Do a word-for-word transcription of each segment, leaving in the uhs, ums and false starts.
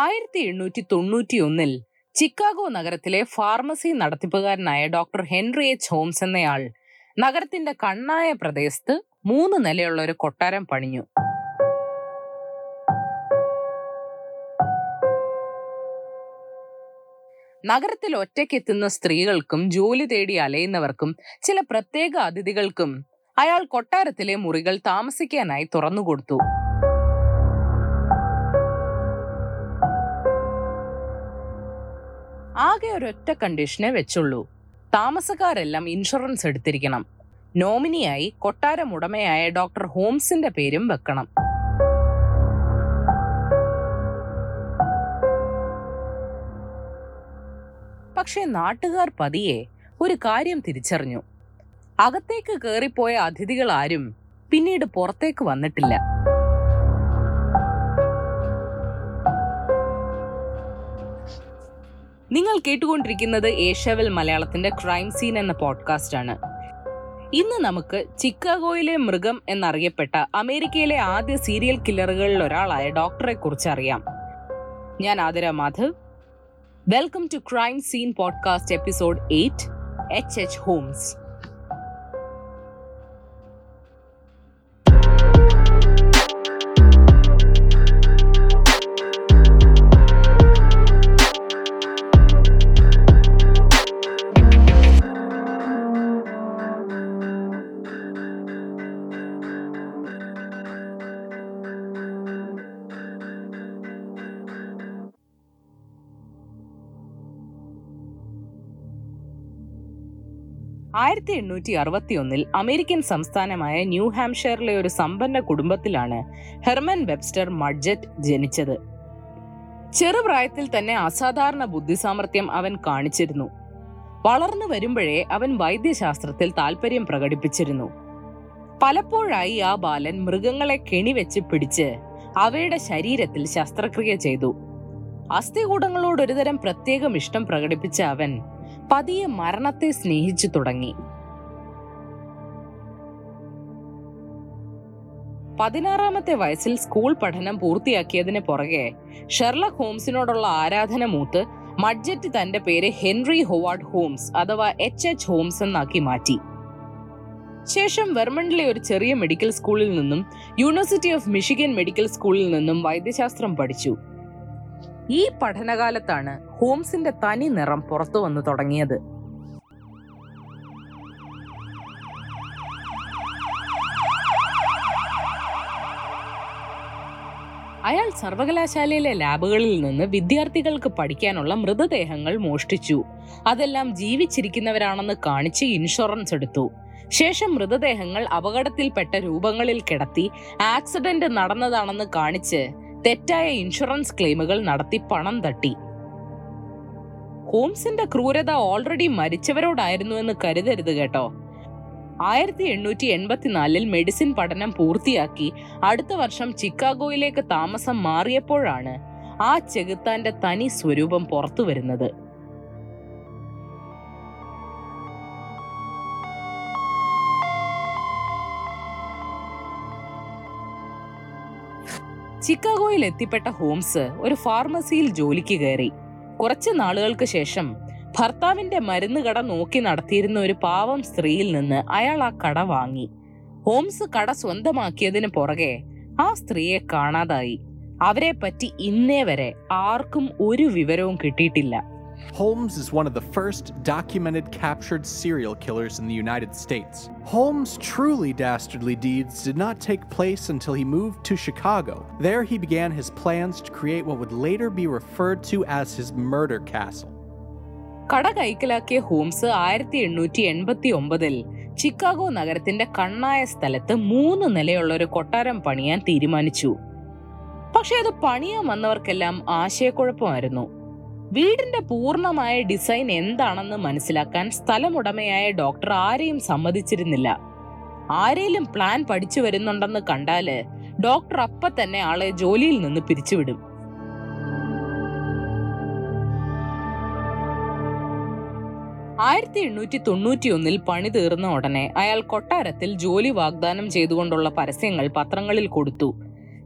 ആയിരത്തി എണ്ണൂറ്റി തൊണ്ണൂറ്റിയൊന്നിൽ ചിക്കാഗോ നഗരത്തിലെ ഫാർമസി നടത്തിപ്പുകാരനായ ഡോക്ടർ ഹെൻറി എച്ച് ഹോംസ് എന്നയാൾ നഗരത്തിന്റെ കണ്ണായ പ്രദേശത്ത് മൂന്ന് നിലയുള്ള ഒരു കൊട്ടാരം പണിഞ്ഞു. നഗരത്തിൽ ഒറ്റയ്ക്കെത്തുന്ന സ്ത്രീകൾക്കും ജോലി തേടി അലയുന്നവർക്കും ചില പ്രത്യേക അതിഥികൾക്കും അയാൾ കൊട്ടാരത്തിലെ മുറികൾ താമസിക്കാനായി തുറന്നുകൊടുത്തു. ആകെ ഒരൊറ്റ കണ്ടീഷനെ വെച്ചുള്ളൂ, താമസക്കാരെല്ലാം ഇൻഷുറൻസ് എടുത്തിരിക്കണം. നോമിനിയായി കൊട്ടാരം ഉടമയായ ഡോക്ടർ ഹോംസിന്റെ പേരും വെക്കണം. പക്ഷെ നാട്ടുകാർ പതിയെ ഒരു കാര്യം തിരിച്ചറിഞ്ഞു. അകത്തേക്ക് കയറിപ്പോയ അതിഥികൾ ആരും പിന്നീട് പുറത്തേക്ക് വന്നിട്ടില്ല. നിങ്ങൾ കേട്ടുകൊണ്ടിരിക്കുന്നത് ഏഷ്യാവിൽ മലയാളത്തിന്റെ ക്രൈം സീൻ എന്ന പോഡ്കാസ്റ്റ് ആണ്. ഇന്ന് നമുക്ക് ചിക്കാഗോയിലെ മൃഗം എന്നറിയപ്പെട്ട അമേരിക്കയിലെ ആദ്യ സീരിയൽ കില്ലറുകളിൽ ഒരാളായ ഡോക്ടറെ കുറിച്ച് അറിയാം. ഞാൻ Athira Madhav. Welcome to crime scene podcast episode eight, H H Holmes. ആയിരത്തി എണ്ണൂറ്റി അറുപത്തി ഒന്നിൽ അമേരിക്കൻ സംസ്ഥാനമായ ന്യൂ ഹാംഷയറിലെ ഒരു സമ്പന്ന കുടുംബത്തിലാണ് ഹെർമൻ വെബ്സ്റ്റർ മഡ്ജറ്റ് ജനിച്ചത്. ചെറുപ്രായത്തിൽ തന്നെ അസാധാരണ ബുദ്ധിസാമർഥ്യം അവൻ കാണിച്ചിരുന്നു. വളർന്നു വരുമ്പോഴേ അവൻ വൈദ്യശാസ്ത്രത്തിൽ താല്പര്യം പ്രകടിപ്പിച്ചിരുന്നു. പലപ്പോഴായി ആ ബാലൻ മൃഗങ്ങളെ കെണിവെച്ച് പിടിച്ച് അവയുടെ ശരീരത്തിൽ ശസ്ത്രക്രിയ ചെയ്തു. അസ്ഥികൂടങ്ങളോട് ഒരുതരം പ്രത്യേകം ഇഷ്ടം പ്രകടിപ്പിച്ച അവൻ പതിയെ മരണത്തെ സ്നേഹിച്ചു തുടങ്ങി. പതിനാറാമത്തെ വയസ്സിൽ സ്കൂൾ പഠനം പൂർത്തിയാക്കിയതിന് പുറകെ ഷെർലക് ഹോംസിനോടുള്ള ആരാധന മൂത്ത് മഡ്ജറ്റ് തന്റെ പേര് ഹെൻറി ഹോവാർഡ് ഹോംസ് അഥവാ എച്ച് എച്ച് ഹോംസ് എന്നാക്കി മാറ്റി. ശേഷം വെർമണ്ടിലെ ഒരു ചെറിയ മെഡിക്കൽ സ്കൂളിൽ നിന്നും യൂണിവേഴ്സിറ്റി ഓഫ് മിഷിഗൻ മെഡിക്കൽ സ്കൂളിൽ നിന്നും വൈദ്യശാസ്ത്രം പഠിച്ചു. ഈ പഠനകാലത്താണ് ഹോംസിന്റെ തനി നിറം പുറത്തു വന്നു തുടങ്ങിയത്. അയാൾ സർവകലാശാലയിലെ ലാബുകളിൽ നിന്ന് വിദ്യാർത്ഥികൾക്ക് പഠിക്കാനുള്ള മൃതദേഹങ്ങൾ മോഷ്ടിച്ചു. അതെല്ലാം ജീവിച്ചിരിക്കുന്നവരാണെന്ന് കാണിച്ച് ഇൻഷുറൻസ് എടുത്തു. ശേഷം മൃതദേഹങ്ങൾ അപകടത്തിൽപ്പെട്ട രൂപങ്ങളിൽ കിടത്തി ആക്സിഡന്റ് നടന്നതാണെന്ന് കാണിച്ച് തെറ്റായ ഇൻഷുറൻസ് ക്ലെയിമുകൾ നടത്തി പണം തട്ടി. ഹോംസിന്റെ ക്രൂരത ഓൾറെഡി മരിച്ചവരോടായിരുന്നു എന്ന് കരുതരുത് കേട്ടോ. ആയിരത്തി എണ്ണൂറ്റി എൺപത്തിനാലിൽ മെഡിസിൻ പഠനം പൂർത്തിയാക്കി അടുത്ത വർഷം ചിക്കാഗോയിലേക്ക് താമസം മാറിയപ്പോഴാണ് ആ ചെകുത്താന്റെ തനി സ്വരൂപം പുറത്തു വരുന്നത്. ചിക്കാഗോയിൽ എത്തിപ്പെട്ട ഹോംസ് ഒരു ഫാർമസിയിൽ ജോലിക്ക് കയറി. കുറച്ച് നാളുകൾക്ക് ശേഷം ഭർത്താവിന്റെ മരുന്ന് കട നോക്കി നടത്തിയിരുന്ന ഒരു പാവം സ്ത്രീയിൽ നിന്ന് അയാൾ ആ കട വാങ്ങി. ഹോംസ് കട സ്വന്തമാക്കിയതിന് പുറകെ ആ സ്ത്രീയെ കാണാതായി. അവരെ പറ്റി ഇന്നേ വരെ ആർക്കും ഒരു വിവരവും കിട്ടിയിട്ടില്ല. Holmes is one of the first documented captured serial killers in the United States. Holmes' truly dastardly deeds did not take place until he moved to Chicago. There he began his plans to create what would later be referred to as his murder castle. കടകൈക്കലാക്കിയ Holmes ആയിരത്തി എണ്ണൂറ്റി എൺപത്തി ഒമ്പതിൽ Chicago നഗരത്തിന്റെ കണ്ണായ സ്ഥലത്ത് മൂന്ന് നിലയുള്ള ഒരു കൊട്ടാരം പണിയാൻ തീരുമാനിച്ചു. പക്ഷെ അത് പണിയാൻ വന്നവർക്കെല്ലാം ആശയക്കുഴപ്പമായിരുന്നു. വീടിന്റെ പൂർണ്ണമായ ഡിസൈൻ എന്താണെന്ന് മനസ്സിലാക്കാൻ സ്ഥലമുടമയായ ഡോക്ടർ ആരെയും സമ്മതിച്ചിരുന്നില്ല. ആരെയും പ്ലാൻ പഠിച്ചു വരുന്നുണ്ടെന്ന് കണ്ടാല് ഡോക്ടർ അപ്പ തന്നെ ആളെ ജോലിയിൽ നിന്ന് പിരിച്ചുവിടും. ആയിരത്തി എണ്ണൂറ്റി തൊണ്ണൂറ്റിയൊന്നിൽ പണി തീർന്ന ഉടനെ അയാൾ കൊട്ടാരത്തിൽ ജോലി വാഗ്ദാനം ചെയ്തുകൊണ്ടുള്ള പരസ്യങ്ങൾ പത്രങ്ങളിൽ കൊടുത്തു.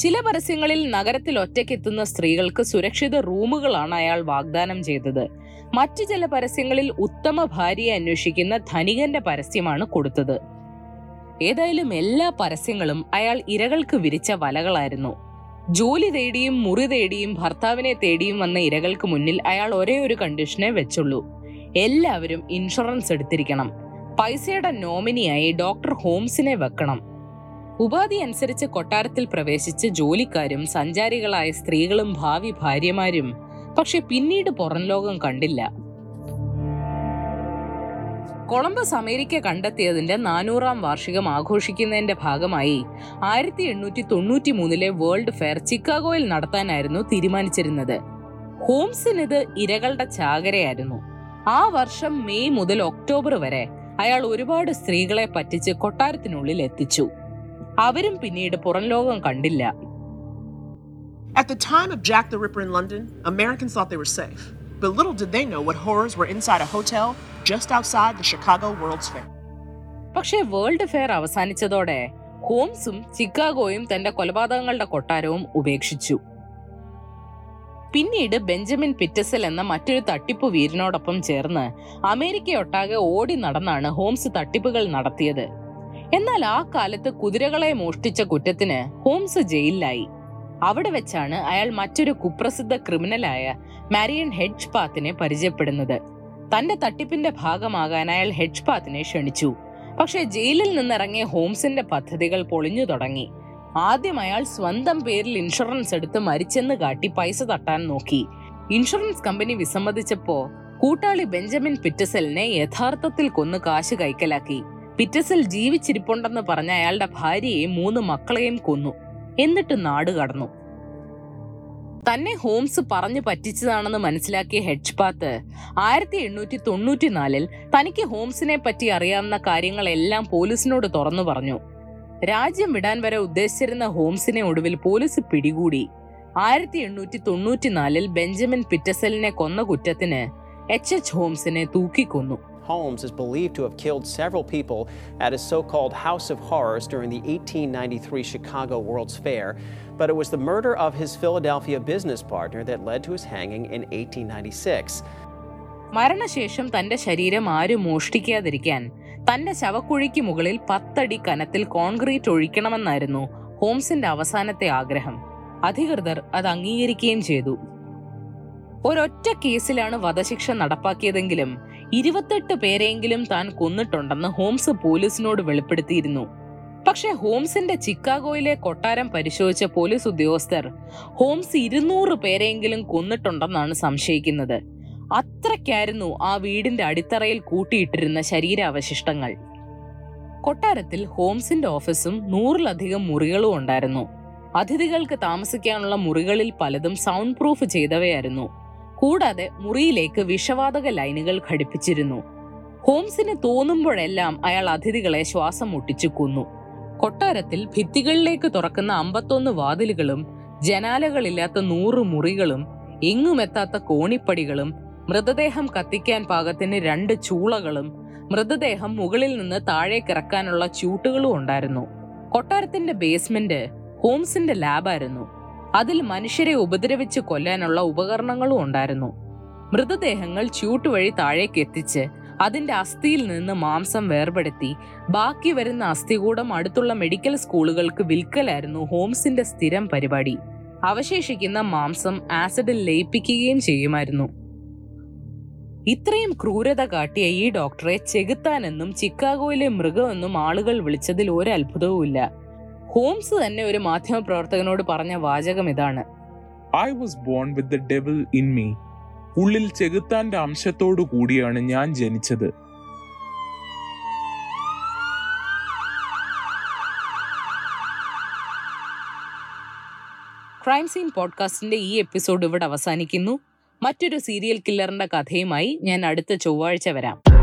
ചില പരസ്യങ്ങളിൽ നഗരത്തിൽ ഒറ്റയ്ക്കെത്തുന്ന സ്ത്രീകൾക്ക് സുരക്ഷിത റൂമുകളാണ് അയാൾ വാഗ്ദാനം ചെയ്തത്. മറ്റു ചില പരസ്യങ്ങളിൽ ഉത്തമ ഭാര്യയെ അന്വേഷിക്കുന്ന ധനികന്റെ പരസ്യമാണ് കൊടുത്തത്. ഏതായാലും എല്ലാ പരസ്യങ്ങളും അയാൾ ഇരകൾക്ക് വിരിച്ച വലകളായിരുന്നു. ജോലി തേടിയും മുറി തേടിയും ഭർത്താവിനെ തേടിയും വന്ന ഇരകൾക്ക് മുന്നിൽ അയാൾ ഒരേ ഒരു കണ്ടീഷനെ വെച്ചുള്ളൂ: എല്ലാവരും ഇൻഷുറൻസ് എടുത്തിരിക്കണം, പൈസയുടെ നോമിനിയായി ഡോക്ടർ ഹോംസിനെ വെക്കണം. ഉപാധി അനുസരിച്ച് കൊട്ടാരത്തിൽ പ്രവേശിച്ച് ജോലിക്കാരും സഞ്ചാരികളായ സ്ത്രീകളും ഭാവി ഭാര്യമാരും പക്ഷെ പിന്നീട് പുറം ലോകം കണ്ടില്ല. കൊളംബസ് അമേരിക്ക കണ്ടെത്തിയതിന്റെ നാനൂറാം വാർഷികം ആഘോഷിക്കുന്നതിന്റെ ഭാഗമായി ആയിരത്തി എണ്ണൂറ്റി തൊണ്ണൂറ്റി മൂന്നിലെ വേൾഡ് ഫെയർ ചിക്കാഗോയിൽ നടത്താനായിരുന്നു തീരുമാനിച്ചിരുന്നത്. ഹോംസിനിത് ഇരകളുടെ ചാകരയായിരുന്നു. ആ വർഷം മെയ് മുതൽ ഒക്ടോബർ വരെ അയാൾ ഒരുപാട് സ്ത്രീകളെ പറ്റിച്ച് കൊട്ടാരത്തിനുള്ളിൽ എത്തിച്ചു. അവരും പിന്നീട് പുറം ലോകം കണ്ടില്ല. At the time of Jack the Ripper in London, Americans thought they were safe, but little did they know what horrors were inside a hotel just outside the Chicago World's Fair. പക്ഷേ world fair അവസാനിച്ചതോടെ ഹോംസും ചിക്കാഗോയും തന്റെ കൊലപാതകങ്ങളുടെ കൊട്ടാരവും ഉപേക്ഷിച്ചു. പിന്നീട് Benjamin പിറ്റസൽ എന്ന മറ്റൊരു തട്ടിപ്പ് വീരനോടൊപ്പം ചേർന്ന് അമേരിക്കയൊട്ടാകെ ഓടി നടന്നാണ് ഹോംസ് തട്ടിപ്പുകൾ നടത്തിയത്. എന്നാൽ ആ കാലത്ത് കുതിരകളെ മോഷ്ടിച്ച കുറ്റത്തിന് ഹോംസ് ജയിലിലായി. അവിടെ വെച്ചാണ് അയാൾ മറ്റൊരു കുപ്രസിദ്ധ ക്രിമിനലായ മാരിയൻ ഹെഡ് പാത്തിനെ പരിചയപ്പെടുന്നത്. തന്റെ തട്ടിപ്പിന്റെ ഭാഗമാകാൻ അയാൾ ഹെഡ് പാത്തിനെ ക്ഷണിച്ചു. പക്ഷെ ജയിലിൽ നിന്നിറങ്ങിയ ഹോംസിന്റെ പദ്ധതികൾ പൊളിഞ്ഞു തുടങ്ങി. ആദ്യം അയാൾ സ്വന്തം പേരിൽ ഇൻഷുറൻസ് എടുത്ത് മരിച്ചെന്ന് കാട്ടി പൈസ തട്ടാൻ നോക്കി. ഇൻഷുറൻസ് കമ്പനി വിസമ്മതിച്ചപ്പോ കൂട്ടാളി ബെഞ്ചമിൻ പിറ്റസലിനെ യഥാർത്ഥത്തിൽ കൊന്ന് കാശ് കൈക്കലാക്കി. പിറ്റസൽ ജീവിച്ചിരിപ്പുണ്ടെന്ന് പറഞ്ഞ അയാളുടെ ഭാര്യയെയും മൂന്ന് മക്കളെയും കൊന്നു. എന്നിട്ട് നാട് കടന്നു. തന്നെ ഹോംസ് പറഞ്ഞു പറ്റിച്ചതാണെന്ന് മനസ്സിലാക്കിയ ഹെഡ് പാത്ത് ആയിരത്തി എണ്ണൂറ്റി തൊണ്ണൂറ്റിനാലിൽ തനിക്ക് ഹോംസിനെ പറ്റി അറിയാവുന്ന കാര്യങ്ങളെല്ലാം പോലീസിനോട് തുറന്നു പറഞ്ഞു. രാജ്യം വിടാൻ വരെ ഉദ്ദേശിച്ചിരുന്ന ഹോംസിനെ ഒടുവിൽ പോലീസ് പിടികൂടി. ആയിരത്തി എണ്ണൂറ്റി തൊണ്ണൂറ്റിനാലിൽ ബെഞ്ചമിൻ പിറ്റസലിനെ കൊന്ന കുറ്റത്തിന് എച്ച് എച്ച് ഹോംസിനെ തൂക്കിക്കൊന്നു. Holmes is believed to have killed several people at his so-called House of Horrors during the eighteen ninety-three Chicago World's Fair, but it was the murder of his Philadelphia business partner that led to his hanging in eighteen ninety-six. മരണശേഷം തന്റെ ശരീരം ആരും മോഷ്ടിക്കാതിരിക്കാൻ തന്റെ ശവക്കുഴിക്ക് മുകളിൽ പത്തടി കനത്തിൽ concrete ഒഴിക്കണമെന്നായിരുന്നു ഹോംസിന്റെ അവസാനത്തെ ആഗ്രഹം. അധികൃതർ അത് അംഗീകരിക്കുകയും ചെയ്തു. ഒരൊറ്റ കേസിലാണ് വധശിക്ഷ നടപ്പാക്കിയതെങ്കിലും ഇരുപത്തെട്ട് പേരെങ്കിലും താൻ കൊന്നിട്ടുണ്ടെന്ന് ഹോംസ് പോലീസിനോട് വെളിപ്പെടുത്തിയിരുന്നു. പക്ഷെ ഹോംസിന്റെ ചിക്കാഗോയിലെ കൊട്ടാരം പരിശോധിച്ച പോലീസ് ഉദ്യോഗസ്ഥർ ഹോംസ് ഇരുന്നൂറ് പേരെങ്കിലും കൊന്നിട്ടുണ്ടെന്നാണ് സംശയിക്കുന്നത്. അത്രയ്ക്കായിരുന്നു ആ വീടിന്റെ അടിത്തറയിൽ കൂട്ടിയിട്ടിരുന്ന ശരീരാവശിഷ്ടങ്ങൾ. കൊട്ടാരത്തിൽ ഹോംസിന്റെ ഓഫീസും നൂറിലധികം മുറികളും ഉണ്ടായിരുന്നു. അതിഥികൾക്ക് താമസിക്കാനുള്ള മുറികളിൽ പലതും സൗണ്ട് പ്രൂഫ് ചെയ്തവയായിരുന്നു. കൂടാതെ മുറിയിലേക്ക് വിഷവാതക ലൈനുകൾ ഘടിപ്പിച്ചിരുന്നു. ഹോംസിന് തോന്നുമ്പോഴെല്ലാം അയാൾ അതിഥികളെ ശ്വാസം മുട്ടിച്ചു കൊന്നു. കൊട്ടാരത്തിൽ ഭിത്തികളിലേക്ക് തുറക്കുന്ന അമ്പത്തൊന്ന് വാതിലുകളും ജനാലകളില്ലാത്ത നൂറ് മുറികളും എങ്ങുമെത്താത്ത കോണിപ്പടികളും മൃതദേഹം കത്തിക്കാൻ പാകത്തിന് രണ്ട് ചൂളകളും മൃതദേഹം മുകളിൽ നിന്ന് താഴേക്കിറക്കാനുള്ള ചൂട്ടുകളും ഉണ്ടായിരുന്നു. കൊട്ടാരത്തിന്റെ ബേസ്മെന്റ് ഹോംസിന്റെ ലാബായിരുന്നു. അതിൽ മനുഷ്യരെ ഉപദ്രവിച്ച് കൊല്ലാനുള്ള ഉപകരണങ്ങളും ഉണ്ടായിരുന്നു. മൃതദേഹങ്ങൾ ചൂട്ട് വഴി താഴേക്ക് എത്തിച്ച് അതിന്റെ അസ്ഥിയിൽ നിന്ന് മാംസം വേർപെടുത്തി ബാക്കി വരുന്ന അസ്ഥികൂടം അടുത്തുള്ള മെഡിക്കൽ സ്കൂളുകൾക്ക് വിൽക്കലായിരുന്നു ഹോംസിന്റെ സ്ഥിരം പരിപാടി. അവശേഷിക്കുന്ന മാംസം ആസിഡിൽ ലയിപ്പിക്കുകയും ചെയ്യുമായിരുന്നു. ഇത്രയും ക്രൂരത കാട്ടിയ ഈ ഡോക്ടറെ ചെകുത്താനെന്നും ചിക്കാഗോയിലെ മൃഗമെന്നും ആളുകൾ വിളിച്ചതിൽ ഒരു അത്ഭുതവും ഇല്ല. ഹോംസ് തന്നെ ഒരു മാധ്യമ പ്രവർത്തകനോട് പറഞ്ഞ വാചകം ഇതാണ്: I was born with the devil in me. ഉള്ളിൽ ചെകുത്താന്റെ അംശത്തോടു കൂടിയാണ് ഞാൻ ജനിച്ചത്. ക്രൈം സീൻ പോഡ്കാസ്റ്റിന്റെ ഈ എപ്പിസോഡ് ഇവിടെ അവസാനിക്കുന്നു. മറ്റൊരു സീരിയൽ കില്ലറിന്റെ കഥയുമായി ഞാൻ അടുത്ത ചൊവ്വാഴ്ച വരാം.